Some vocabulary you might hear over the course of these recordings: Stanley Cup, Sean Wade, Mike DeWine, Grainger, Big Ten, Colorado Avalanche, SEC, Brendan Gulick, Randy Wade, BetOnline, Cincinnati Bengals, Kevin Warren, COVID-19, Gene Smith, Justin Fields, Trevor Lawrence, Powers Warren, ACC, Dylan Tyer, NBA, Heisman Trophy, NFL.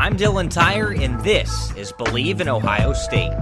I'm Dylan Tyer, and this is Believe in Ohio State.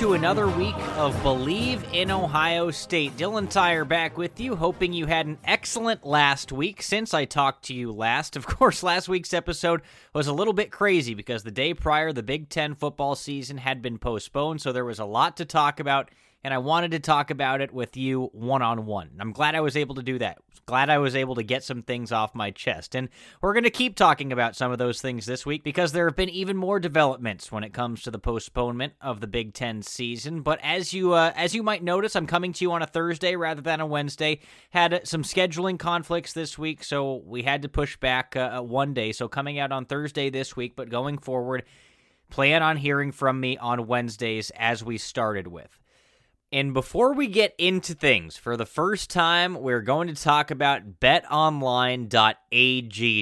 To another week of Believe in Ohio State. Dylan Tyer back with you, hoping you had an excellent last week since I talked to you last. Of course, last week's episode was a little bit crazy because the day prior, the Big Ten football season had been postponed, so there was a lot to talk about, and I wanted to talk about it with you one-on-one. I'm glad I was able to do that. Glad I was able to get some things off my chest, and we're going to keep talking about some of those things this week because there have been even more developments when it comes to the postponement of the Big Ten season. But as you might notice, I'm coming to you on a Thursday rather than a Wednesday. Had some scheduling conflicts this week, so we had to push back one day. So coming out on Thursday this week, but going forward, plan on hearing from me on Wednesdays as we started with. And before we get into things, for the first time, we're going to talk about BetOnline.ag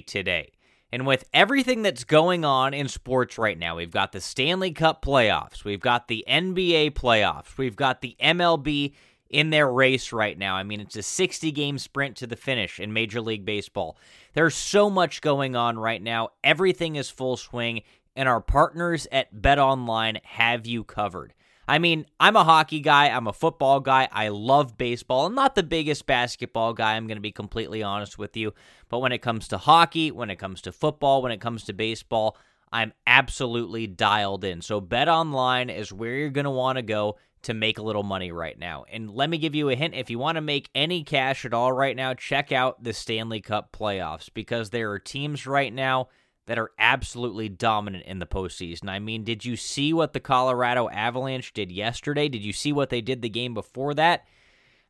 today. And with everything that's going on in sports right now, we've got the Stanley Cup playoffs, we've got the NBA playoffs, we've got the MLB in their race right now. I mean, it's a 60-game sprint to the finish in Major League Baseball. There's so much going on right now. Everything is full swing, and our partners at BetOnline have you covered. I mean, I'm a hockey guy, I'm a football guy, I love baseball. I'm not the biggest basketball guy, I'm going to be completely honest with you. But when it comes to hockey, when it comes to football, when it comes to baseball, I'm absolutely dialed in. So BetOnline is where you're going to want to go to make a little money right now. And let me give you a hint, if you want to make any cash at all right now, check out the Stanley Cup playoffs, because there are teams right now that are absolutely dominant in the postseason. I mean, did you see what the Colorado Avalanche did yesterday? Did you see what they did the game before that?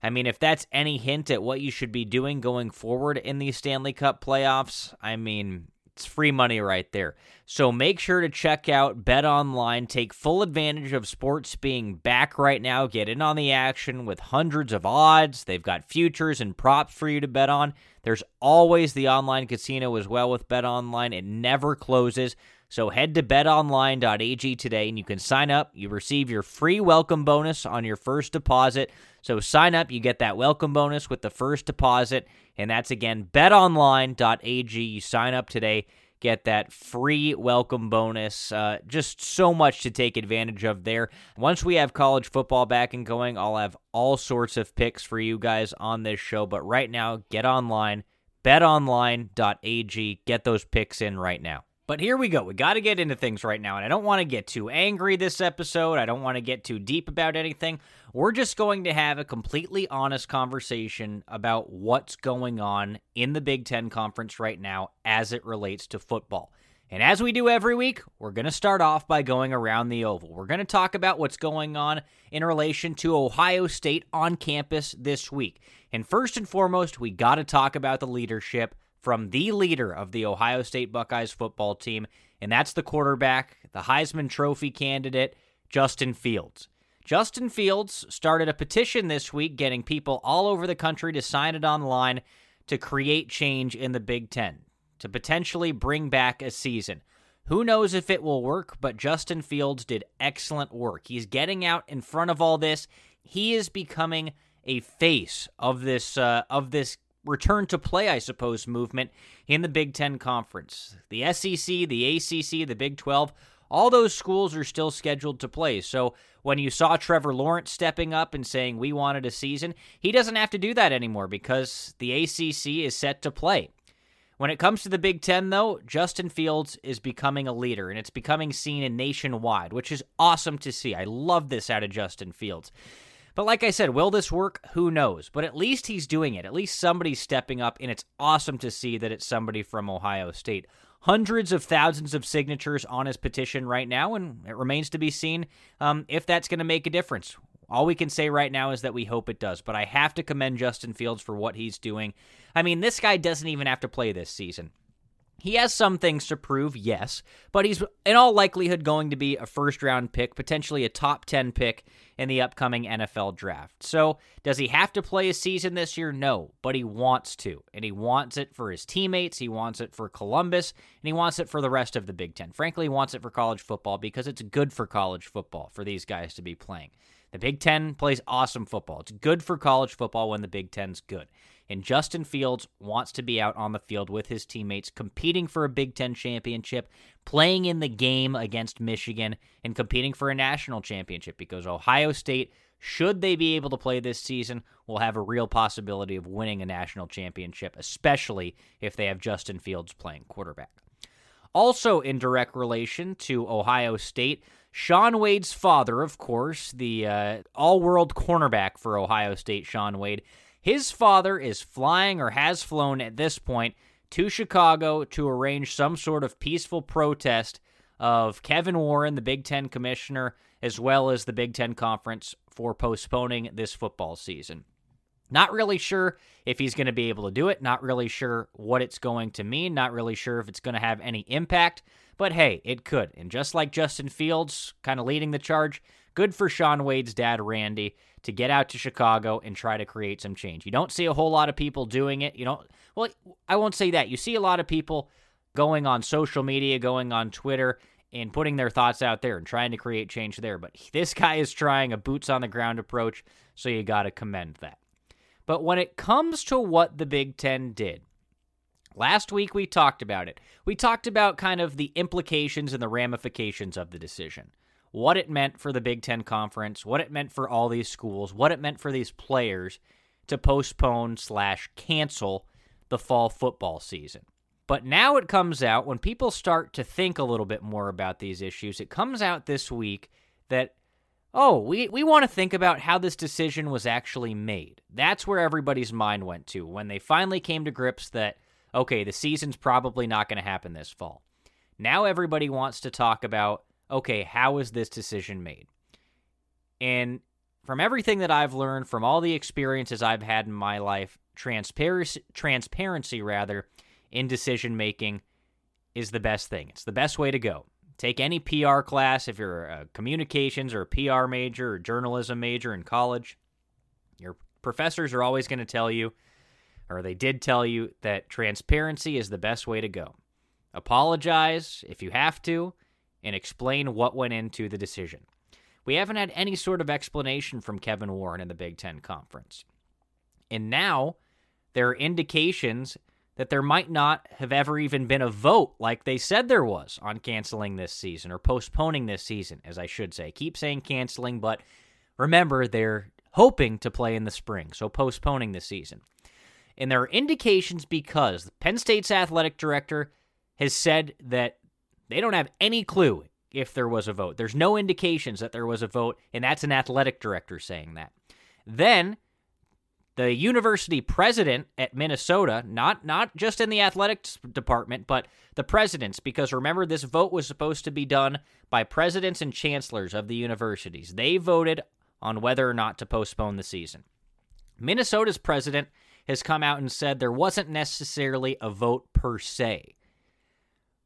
I mean, if that's any hint at what you should be doing going forward in the Stanley Cup playoffs, I mean, it's free money right there. So make sure to check out BetOnline. Take full advantage of sports being back right now. Get in on the action with hundreds of odds. They've got futures and props for you to bet on. There's always the online casino as well with BetOnline. It never closes. So head to betonline.ag today, and you can sign up. You receive your free welcome bonus on your first deposit. So sign up. You get that welcome bonus with the first deposit, and that's, again, betonline.ag. You sign up today, get that free welcome bonus. Just so much to take advantage of there. Once we have college football back and going, I'll have all sorts of picks for you guys on this show. But right now, get online, betonline.ag. Get those picks in right now. But here we go. We got to get into things right now, and I don't want to get too angry this episode. I don't want to get too deep about anything. We're just going to have a completely honest conversation about what's going on in the Big Ten Conference right now as it relates to football. And as we do every week, we're going to start off by going around the oval. We're going to talk about what's going on in relation to Ohio State on campus this week. And first and foremost, we got to talk about the leadership from the leader of the Ohio State Buckeyes football team, and that's the quarterback, the Heisman Trophy candidate, Justin Fields. Justin Fields started a petition this week getting people all over the country to sign it online to create change in the Big Ten, to potentially bring back a season. Who knows if it will work, but Justin Fields did excellent work. He's getting out in front of all this. He is becoming a face of this return to play, I suppose, movement in the Big Ten Conference. The SEC, the ACC, the Big 12, all those schools are still scheduled to play. So when you saw Trevor Lawrence stepping up and saying, we wanted a season, he doesn't have to do that anymore because the ACC is set to play. When it comes to the Big Ten, though, Justin Fields is becoming a leader, and it's becoming seen nationwide, which is awesome to see. I love this out of Justin Fields. But like I said, will this work? Who knows? But at least he's doing it. At least somebody's stepping up, and it's awesome to see that it's somebody from Ohio State. Hundreds of thousands of signatures on his petition right now, and it remains to be seen if that's going to make a difference. All we can say right now is that we hope it does, but I have to commend Justin Fields for what he's doing. I mean, this guy doesn't even have to play this season. He has some things to prove, yes, but he's in all likelihood going to be a first-round pick, potentially a top 10 pick in the upcoming NFL draft. So does he have to play a season this year? No, but he wants to, and he wants it for his teammates, he wants it for Columbus, and he wants it for the rest of the Big Ten. Frankly, he wants it for college football because it's good for college football for these guys to be playing. The Big Ten plays awesome football. It's good for college football when the Big Ten's good. And Justin Fields wants to be out on the field with his teammates, competing for a Big Ten championship, playing in the game against Michigan, and competing for a national championship because Ohio State, should they be able to play this season, will have a real possibility of winning a national championship, especially if they have Justin Fields playing quarterback. Also in direct relation to Ohio State, Sean Wade's father, of course, the all-world cornerback for Ohio State, Sean Wade, his father is flying or has flown at this point to Chicago to arrange some sort of peaceful protest of Kevin Warren, the Big Ten commissioner, as well as the Big Ten Conference for postponing this football season. Not really sure if he's going to be able to do it, not really sure what it's going to mean, not really sure if it's going to have any impact, but hey, it could. And just like Justin Fields kind of leading the charge, good for Sean Wade's dad, Randy, to get out to Chicago and try to create some change. You don't see a whole lot of people doing it. You don't, well, I won't say that. You see a lot of people going on social media, going on Twitter, and putting their thoughts out there and trying to create change there. But this guy is trying a boots-on-the-ground approach, so you got to commend that. But when it comes to what the Big Ten did, last week we talked about it. We talked about kind of the implications and the ramifications of the decision, what it meant for the Big Ten Conference, what it meant for all these schools, what it meant for these players to postpone / cancel the fall football season. But now it comes out, when people start to think a little bit more about these issues, it comes out this week that we want to think about how this decision was actually made. That's where everybody's mind went to when they finally came to grips that, okay, the season's probably not going to happen this fall. Now everybody wants to talk about, okay, how was this decision made? And from everything that I've learned, from all the experiences I've had in my life, transparency in decision-making is the best thing. It's the best way to go. Take any PR class, if you're a communications or a PR major or journalism major in college, your professors are always going to tell you, or they did tell you, that transparency is the best way to go. Apologize if you have to, and explain what went into the decision. We haven't had any sort of explanation from Kevin Warren in the Big Ten Conference. And now there are indications that there might not have ever even been a vote like they said there was on canceling this season, or postponing this season, as I should say. Keep saying canceling, but remember, they're hoping to play in the spring, so postponing the season. And there are indications because Penn State's athletic director has said that they don't have any clue if there was a vote. There's no indications that there was a vote, and that's an athletic director saying that. Then the university president at Minnesota, not just in the athletics department, but the presidents, because remember, this vote was supposed to be done by presidents and chancellors of the universities. They voted on whether or not to postpone the season. Minnesota's president has come out and said there wasn't necessarily a vote per se.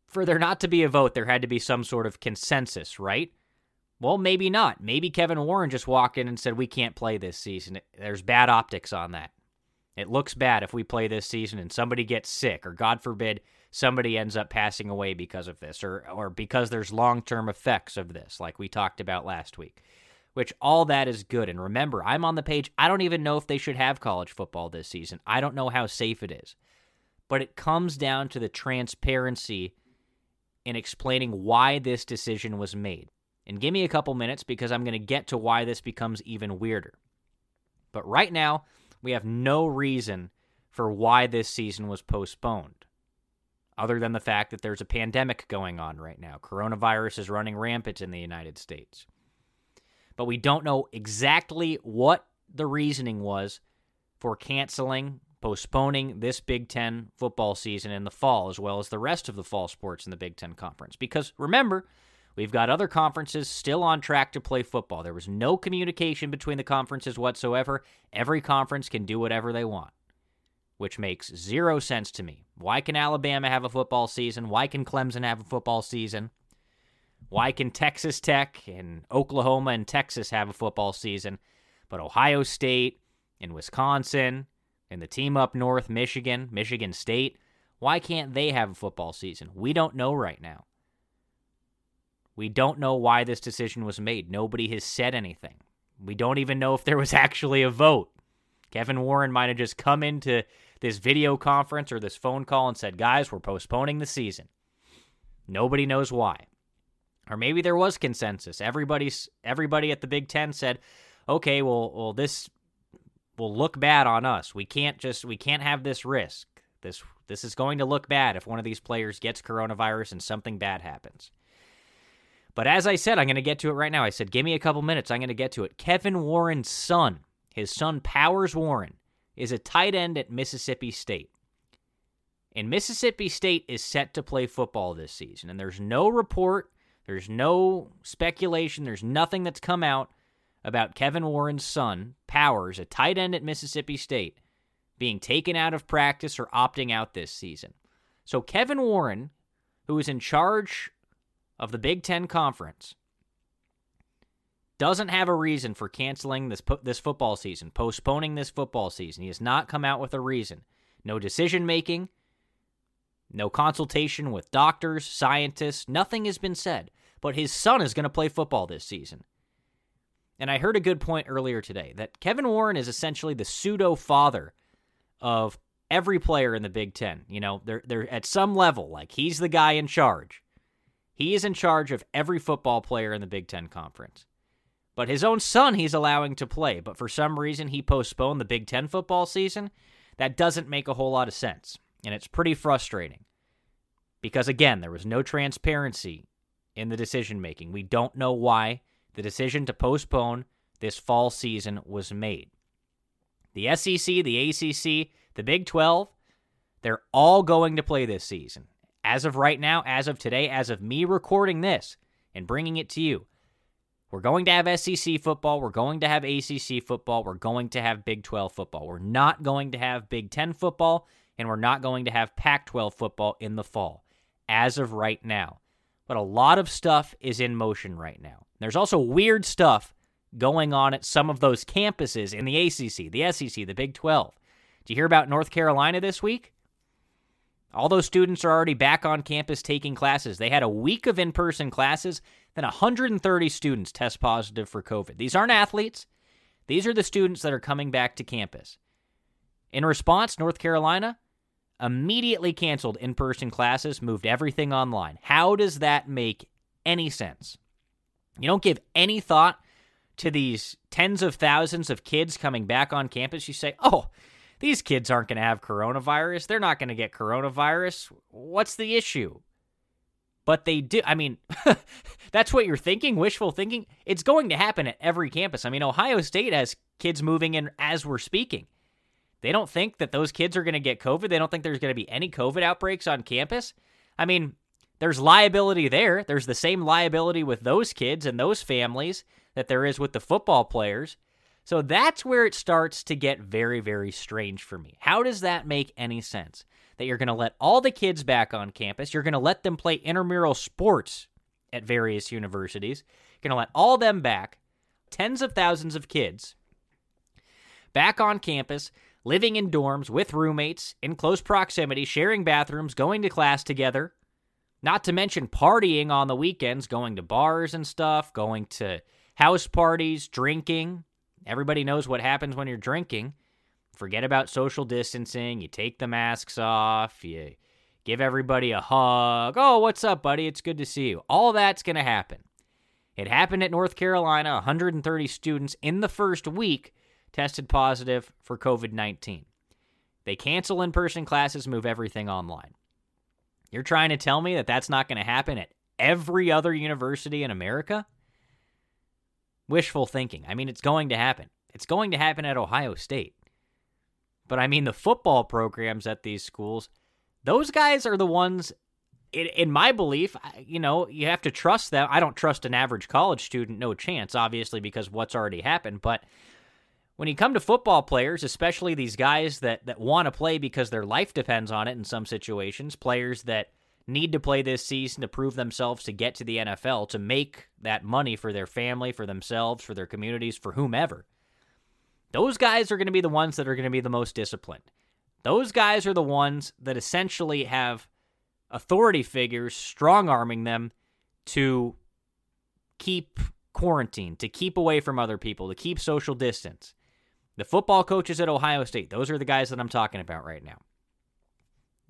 For there not to be a vote, there had to be some sort of consensus, right? Well, maybe not. Maybe Kevin Warren just walked in and said, we can't play this season. There's bad optics on that. It looks bad if we play this season and somebody gets sick, or God forbid, somebody ends up passing away because of this, or because there's long-term effects of this, like we talked about last week, which all that is good. And remember, I'm on the page. I don't even know if they should have college football this season. I don't know how safe it is. But it comes down to the transparency in explaining why this decision was made. And give me a couple minutes, because I'm going to get to why this becomes even weirder. But right now, we have no reason for why this season was postponed, other than the fact that there's a pandemic going on right now. Coronavirus is running rampant in the United States. But we don't know exactly what the reasoning was for canceling, postponing this Big Ten football season in the fall, as well as the rest of the fall sports in the Big Ten Conference. Because remember, we've got other conferences still on track to play football. There was no communication between the conferences whatsoever. Every conference can do whatever they want, which makes zero sense to me. Why can Alabama have a football season? Why can Clemson have a football season? Why can Texas Tech and Oklahoma and Texas have a football season? But Ohio State and Wisconsin and the team up north, Michigan, Michigan State, why can't they have a football season? We don't know right now. We don't know why this decision was made. Nobody has said anything. We don't even know if there was actually a vote. Kevin Warren might have just come into this video conference or this phone call and said, guys, we're postponing the season. Nobody knows why. Or maybe there was consensus. Everybody at the Big Ten said, okay, well, this will look bad on us. We can't have this risk. This is going to look bad if one of these players gets coronavirus and something bad happens. But as I said, I'm going to get to it right now. I said, give me a couple minutes. I'm going to get to it. Kevin Warren's son, his son Powers Warren, is a tight end at Mississippi State. And Mississippi State is set to play football this season. And there's no report. There's no speculation. There's nothing that's come out about Kevin Warren's son, Powers, a tight end at Mississippi State, being taken out of practice or opting out this season. So Kevin Warren, who is in charge of the Big Ten Conference, doesn't have a reason for canceling this football season, postponing this football season. He has not come out with a reason. No decision-making, no consultation with doctors, scientists, nothing has been said. But his son is going to play football this season. And I heard a good point earlier today, that Kevin Warren is essentially the pseudo-father of every player in the Big Ten. You know, they're at some level, like he's the guy in charge. He is in charge of every football player in the Big Ten Conference. But his own son he's allowing to play, but for some reason he postponed the Big Ten football season. That doesn't make a whole lot of sense, and it's pretty frustrating. Because, again, there was no transparency in the decision-making. We don't know why the decision to postpone this fall season was made. The SEC, the ACC, the Big 12, they're all going to play this season. As of right now, as of today, as of me recording this and bringing it to you, we're going to have SEC football, we're going to have ACC football, we're going to have Big 12 football. We're not going to have Big 10 football, and we're not going to have Pac-12 football in the fall, as of right now. But a lot of stuff is in motion right now. There's also weird stuff going on at some of those campuses in the ACC, the SEC, the Big 12. Did you hear about North Carolina this week? All those students are already back on campus taking classes. They had a week of in-person classes, then 130 students test positive for COVID. These aren't athletes. These are the students that are coming back to campus. In response, North Carolina immediately canceled in-person classes, moved everything online. How does that make any sense? You don't give any thought to these tens of thousands of kids coming back on campus. You say, oh, these kids aren't going to have coronavirus. They're not going to get coronavirus. What's the issue? But they do. I mean, that's what you're thinking, wishful thinking. It's going to happen at every campus. I mean, Ohio State has kids moving in as we're speaking. They don't think that those kids are going to get COVID. They don't think there's going to be any COVID outbreaks on campus. I mean, there's liability there. There's the same liability with those kids and those families that there is with the football players. So that's where it starts to get very, very strange for me. How does that make any sense? That you're going to let all the kids back on campus, you're going to let them play intramural sports at various universities, Going to let all them back, tens of thousands of kids, back on campus, living in dorms with roommates, in close proximity, sharing bathrooms, going to class together, not to mention partying on the weekends, going to bars and stuff, going to house parties, drinking. Everybody knows what happens when you're drinking. Forget about social distancing. You take the masks off. You give everybody a hug. Oh, what's up, buddy? It's good to see you. All that's going to happen. It happened at North Carolina. 130 students in the first week tested positive for COVID-19. They cancel in-person classes, move everything online. You're trying to tell me that that's not going to happen at every other university in America? Wishful thinking. I mean, it's going to happen. It's going to happen at Ohio State. But I mean, the football programs at these schools, those guys are the ones, in my belief, you know, you have to trust them. I don't trust an average college student, no chance, obviously, because what's already happened. But when you come to football players, especially these guys that want to play because their life depends on it in some situations, players that need to play this season to prove themselves to get to the NFL, to make that money for their family, for themselves, for their communities, for whomever. Those guys are going to be the ones that are going to be the most disciplined. Those guys are the ones that essentially have authority figures strong-arming them to keep quarantine, to keep away from other people, to keep social distance. The football coaches at Ohio State, those are the guys that I'm talking about right now.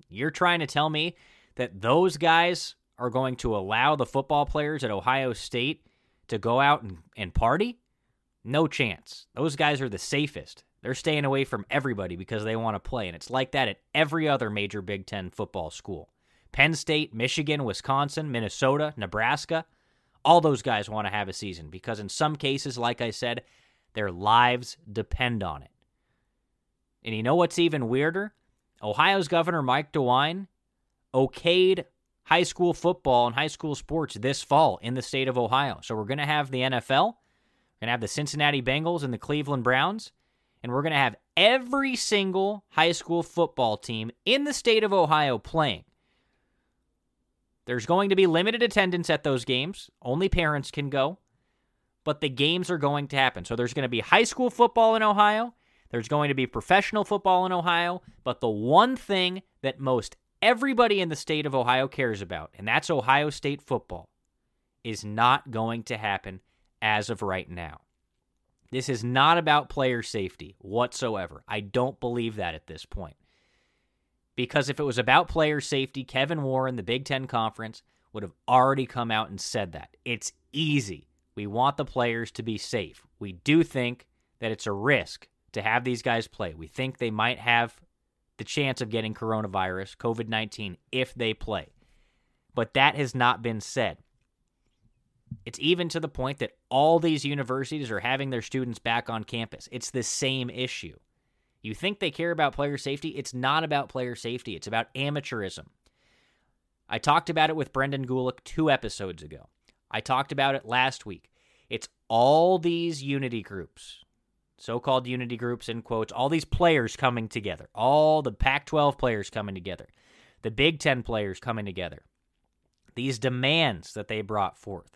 You're trying to tell me that those guys are going to allow the football players at Ohio State to go out and party? No chance. Those guys are the safest. They're staying away from everybody because they want to play, and it's like that at every other major Big Ten football school. Penn State, Michigan, Wisconsin, Minnesota, Nebraska, all those guys want to have a season because in some cases, like I said, their lives depend on it. And you know what's even weirder? Ohio's Governor Mike DeWine okayed high school football and high school sports this fall in the state of Ohio. So we're going to have the NFL. We're going to have the Cincinnati Bengals and the Cleveland Browns, and we're going to have every single high school football team in the state of Ohio playing. There's going to be limited attendance at those games. Only parents can go, but the games are going to happen. So there's going to be high school football in Ohio. There's going to be professional football in Ohio, but the one thing that most everybody in the state of Ohio cares about, and that's Ohio State football, is not going to happen as of right now. This is not about player safety whatsoever. I don't believe that at this point. Because if it was about player safety, Kevin Warren, the Big Ten Conference, would have already come out and said that. It's easy. We want the players to be safe. We do think that it's a risk to have these guys play. We think they might have the chance of getting coronavirus, COVID-19, if they play. But that has not been said. It's even to the point that all these universities are having their students back on campus. It's the same issue. You think they care about player safety? It's not about player safety. It's about amateurism. I talked about it with Brendan Gulick 2 episodes ago. I talked about it last week. It's all these unity groups, so-called unity groups in quotes, all these players coming together, all the Pac-12 players coming together, the Big Ten players coming together, these demands that they brought forth.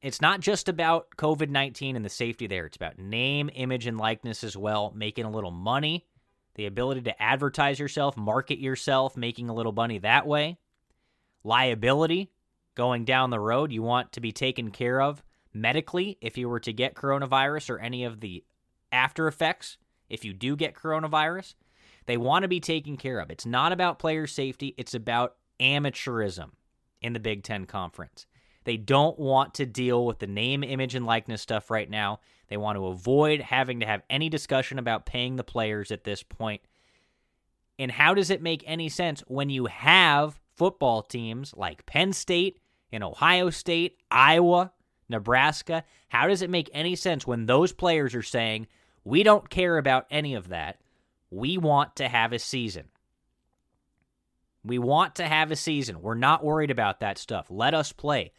It's not just about COVID-19 and the safety there. It's about name, image, and likeness as well, making a little money, the ability to advertise yourself, market yourself, making a little money that way. Liability, going down the road, you want to be taken care of medically if you were to get coronavirus or any of the after effects. If you do get coronavirus, they want to be taken care of. It's not about player safety. It's about amateurism in the Big Ten Conference. They don't want to deal with the name, image, and likeness stuff right now. They want to avoid having to have any discussion about paying the players at this point. And how does it make any sense when you have football teams like Penn State and Ohio State, Iowa, Nebraska? How does it make any sense when those players are saying, we don't care about any of that. We want to have a season. We want to have a season. We're not worried about that stuff. Let us play.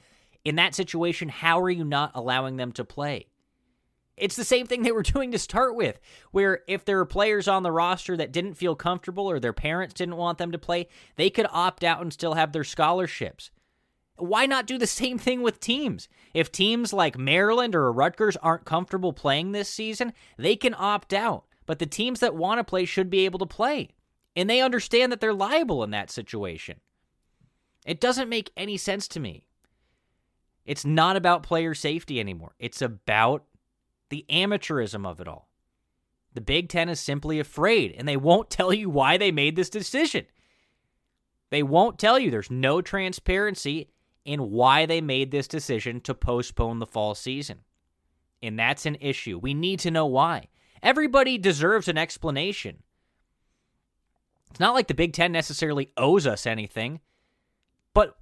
In that situation, how are you not allowing them to play? It's the same thing they were doing to start with, where if there are players on the roster that didn't feel comfortable or their parents didn't want them to play, they could opt out and still have their scholarships. why not do the same thing with teams? If teams like Maryland or Rutgers aren't comfortable playing this season, they can opt out. But the teams that want to play should be able to play. And they understand that they're liable in that situation. It doesn't make any sense to me. It's not about player safety anymore. It's about the amateurism of it all. The Big Ten is simply afraid, and they won't tell you why they made this decision. They won't tell you. There's no transparency in why they made this decision to postpone the fall season. And that's an issue. We need to know why. Everybody deserves an explanation. It's not like the Big Ten necessarily owes us anything, but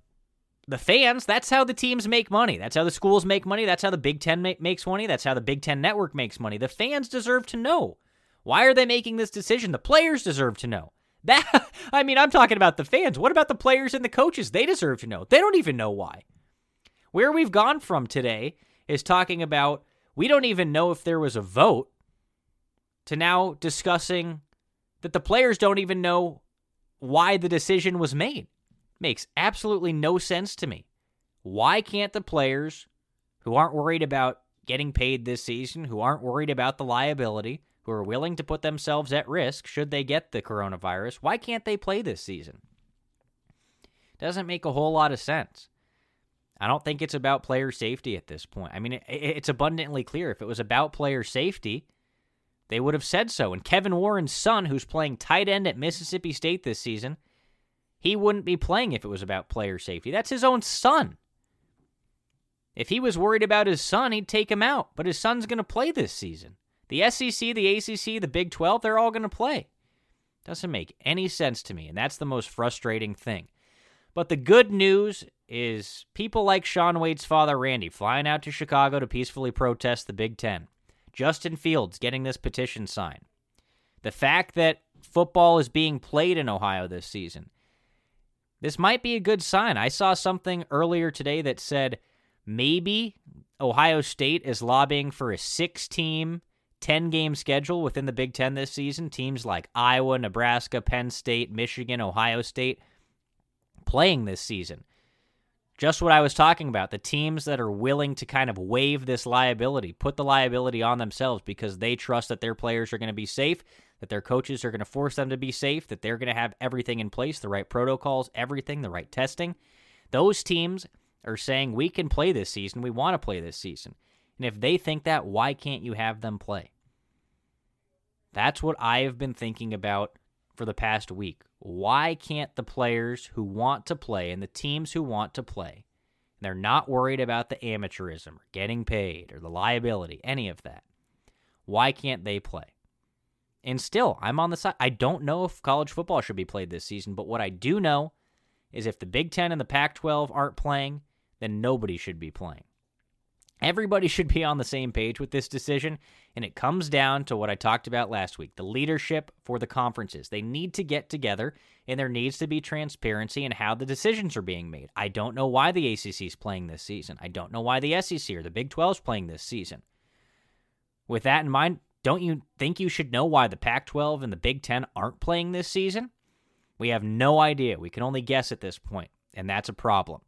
the fans, that's how the teams make money. That's how the schools make money. That's how the Big Ten makes money. That's how the Big Ten Network makes money. The fans deserve to know. Why are they making this decision? The players deserve to know. That, I mean, I'm talking about the fans. What about the players and the coaches? They deserve to know. They don't even know why. Where we've gone from today is talking about we don't even know if there was a vote to now discussing that the players don't even know why the decision was made. Makes absolutely no sense to me. Why can't the players who aren't worried about getting paid this season, who aren't worried about the liability, who are willing to put themselves at risk should they get the coronavirus, why can't they play this season? Doesn't make a whole lot of sense. I don't think it's about player safety at this point. I mean, it's abundantly clear. If it was about player safety, they would have said so. And Kevin Warren's son, who's playing tight end at Mississippi State this season, he wouldn't be playing if it was about player safety. That's his own son. If he was worried about his son, he'd take him out. But his son's going to play this season. The SEC, the ACC, the Big 12, they're all going to play. Doesn't make any sense to me, and that's the most frustrating thing. But the good news is people like Sean Wade's father, Randy, flying out to Chicago to peacefully protest the Big Ten. Justin Fields getting this petition signed. The fact that football is being played in Ohio this season. This might be a good sign. I saw something earlier today that said maybe Ohio State is lobbying for a 6-team 10-game schedule within the Big Ten this season. Teams like Iowa, Nebraska, Penn State, Michigan, Ohio State playing this season. Just what I was talking about, the teams that are willing to kind of waive this liability, put the liability on themselves because they trust that their players are going to be safe, that their coaches are going to force them to be safe, that they're going to have everything in place, the right protocols, everything, the right testing. Those teams are saying, we can play this season, we want to play this season. And if they think that, why can't you have them play? That's what I have been thinking about for the past week. Why can't the players who want to play and the teams who want to play, and they're not worried about the amateurism or getting paid or the liability, any of that, why can't they play? And still, I'm on the side. I don't know if college football should be played this season, but what I do know is if the Big Ten and the Pac-12 aren't playing, then nobody should be playing. Everybody should be on the same page with this decision, and it comes down to what I talked about last week, the leadership for the conferences. They need to get together, and there needs to be transparency in how the decisions are being made. I don't know why the ACC is playing this season. I don't know why the SEC or the Big 12 is playing this season. With that in mind, don't you think you should know why the Pac-12 and the Big 10 aren't playing this season? We have no idea. We can only guess at this point, and that's a problem.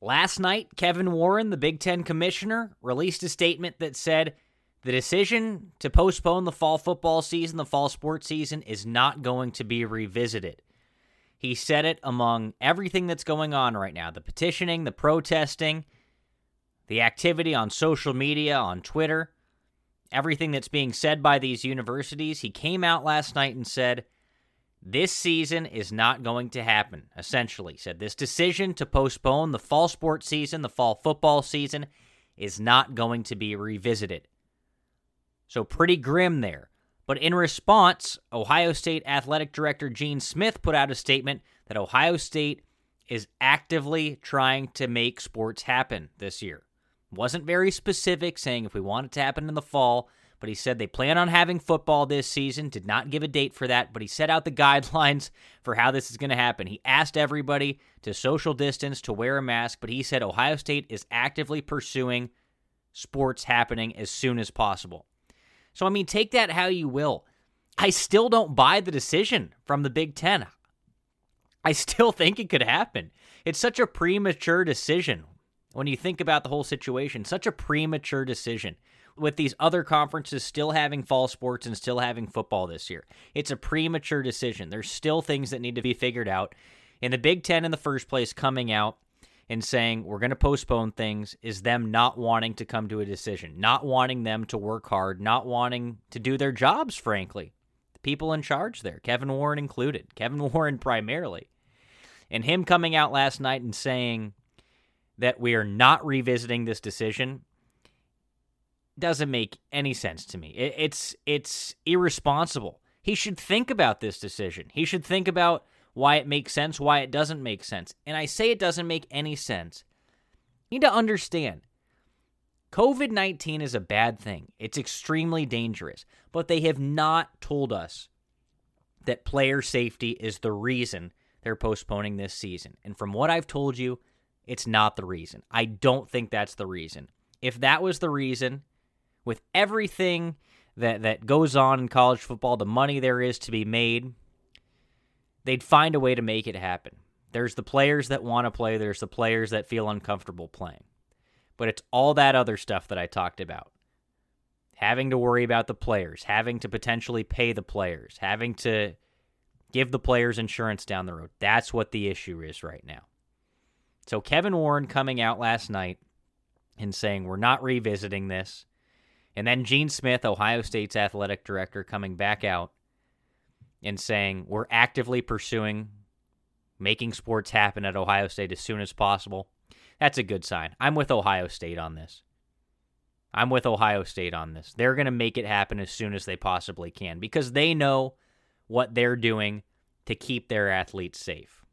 Last night, Kevin Warren, the Big Ten commissioner, released a statement that said the decision to postpone the fall football season, the fall sports season, is not going to be revisited. He said it among everything that's going on right now, the petitioning, the protesting, the activity on social media, on Twitter, everything that's being said by these universities. He came out last night and said, this season is not going to happen, essentially. Said this decision to postpone the fall sports season, the fall football season, is not going to be revisited. So pretty grim there. But in response, Ohio State Athletic Director Gene Smith put out a statement that Ohio State is actively trying to make sports happen this year. Wasn't very specific, saying if we want it to happen in the fall, but he said they plan on having football this season, did not give a date for that, but he set out the guidelines for how this is going to happen. He asked everybody to social distance, to wear a mask, but he said Ohio State is actively pursuing sports happening as soon as possible. So, I mean, take that how you will. I still don't buy the decision from the Big Ten. I still think it could happen. It's such a premature decision when you think about the whole situation. Such a premature decision with these other conferences still having fall sports and still having football this year. It's a premature decision. There's still things that need to be figured out. And the Big Ten in the first place coming out and saying, we're going to postpone things, is them not wanting to come to a decision, not wanting them to work hard, not wanting to do their jobs, frankly. The people in charge there, Kevin Warren included, Kevin Warren primarily. And him coming out last night and saying that we are not revisiting this decision doesn't make any sense to me. It's irresponsible. He should think about this decision. He should think about why it makes sense, why it doesn't make sense. And I say it doesn't make any sense. You need to understand, COVID-19 is a bad thing. It's extremely dangerous. But they have not told us that player safety is the reason they're postponing this season. And from what I've told you, it's not the reason. I don't think that's the reason. If that was the reason, with everything that goes on in college football, the money there is to be made, they'd find a way to make it happen. There's the players that want to play. There's the players that feel uncomfortable playing. But it's all that other stuff that I talked about. Having to worry about the players, having to potentially pay the players, having to give the players insurance down the road. That's what the issue is right now. So Kevin Warren coming out last night and saying, we're not revisiting this. And then Gene Smith, Ohio State's athletic director, coming back out and saying, we're actively pursuing making sports happen at Ohio State as soon as possible. That's a good sign. I'm with Ohio State on this. They're going to make it happen as soon as they possibly can because they know what they're doing to keep their athletes safe.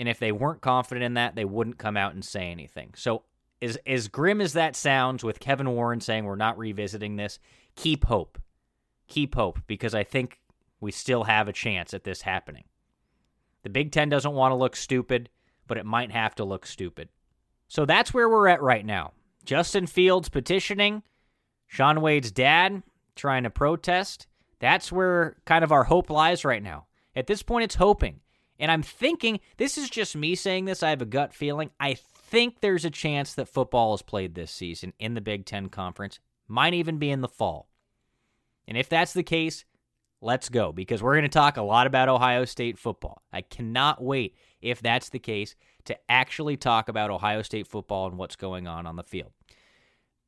And if they weren't confident in that, they wouldn't come out and say anything. So as grim as that sounds with Kevin Warren saying we're not revisiting this, keep hope. Keep hope, because I think we still have a chance at this happening. The Big Ten doesn't want to look stupid, but it might have to look stupid. So that's where we're at right now. Justin Fields petitioning, Sean Wade's dad trying to protest. That's where kind of our hope lies right now. At this point, it's hoping. And I'm thinking, this is just me saying this, I have a gut feeling, I think there's a chance that football is played this season in the Big Ten Conference. Might even be in the fall. And if that's the case, let's go, because we're going to talk a lot about Ohio State football. I cannot wait, if that's the case, to actually talk about Ohio State football and what's going on the field.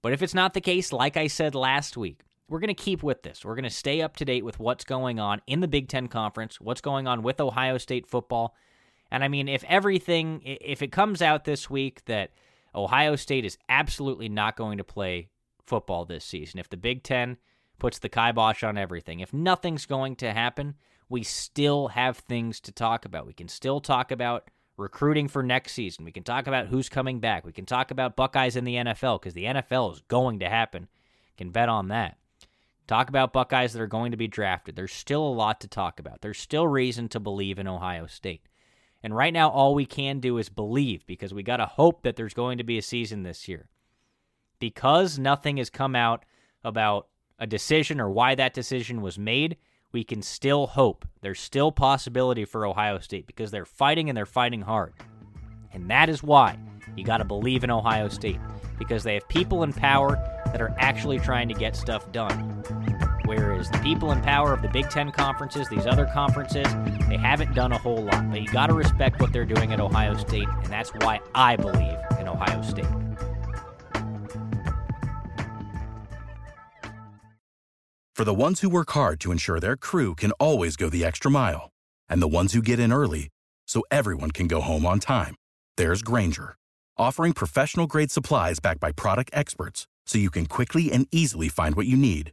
But if it's not the case, like I said last week, we're going to keep with this. We're going to stay up to date with what's going on in the Big Ten Conference, what's going on with Ohio State football. And I mean, if it comes out this week that Ohio State is absolutely not going to play football this season, if the Big Ten puts the kibosh on everything. If nothing's going to happen, we still have things to talk about. We can still talk about recruiting for next season. We can talk about who's coming back. We can talk about Buckeyes in the NFL, because the NFL is going to happen. Can bet on that. Talk about Buckeyes that are going to be drafted. There's still a lot to talk about. There's still reason to believe in Ohio State. And right now, all we can do is believe, because we got to hope that there's going to be a season this year. Because nothing has come out about a decision or why that decision was made, we can still hope. There's still possibility for Ohio State because they're fighting, and they're fighting hard. And that is why you got to believe in Ohio State, because they have people in power that are actually trying to get stuff done. Whereas the people in power of the Big Ten conferences, these other conferences, they haven't done a whole lot. But you got to respect what they're doing at Ohio State, and that's why I believe in Ohio State. For the ones who work hard to ensure their crew can always go the extra mile. And the ones who get in early so everyone can go home on time. There's Grainger, offering professional-grade supplies backed by product experts so you can quickly and easily find what you need.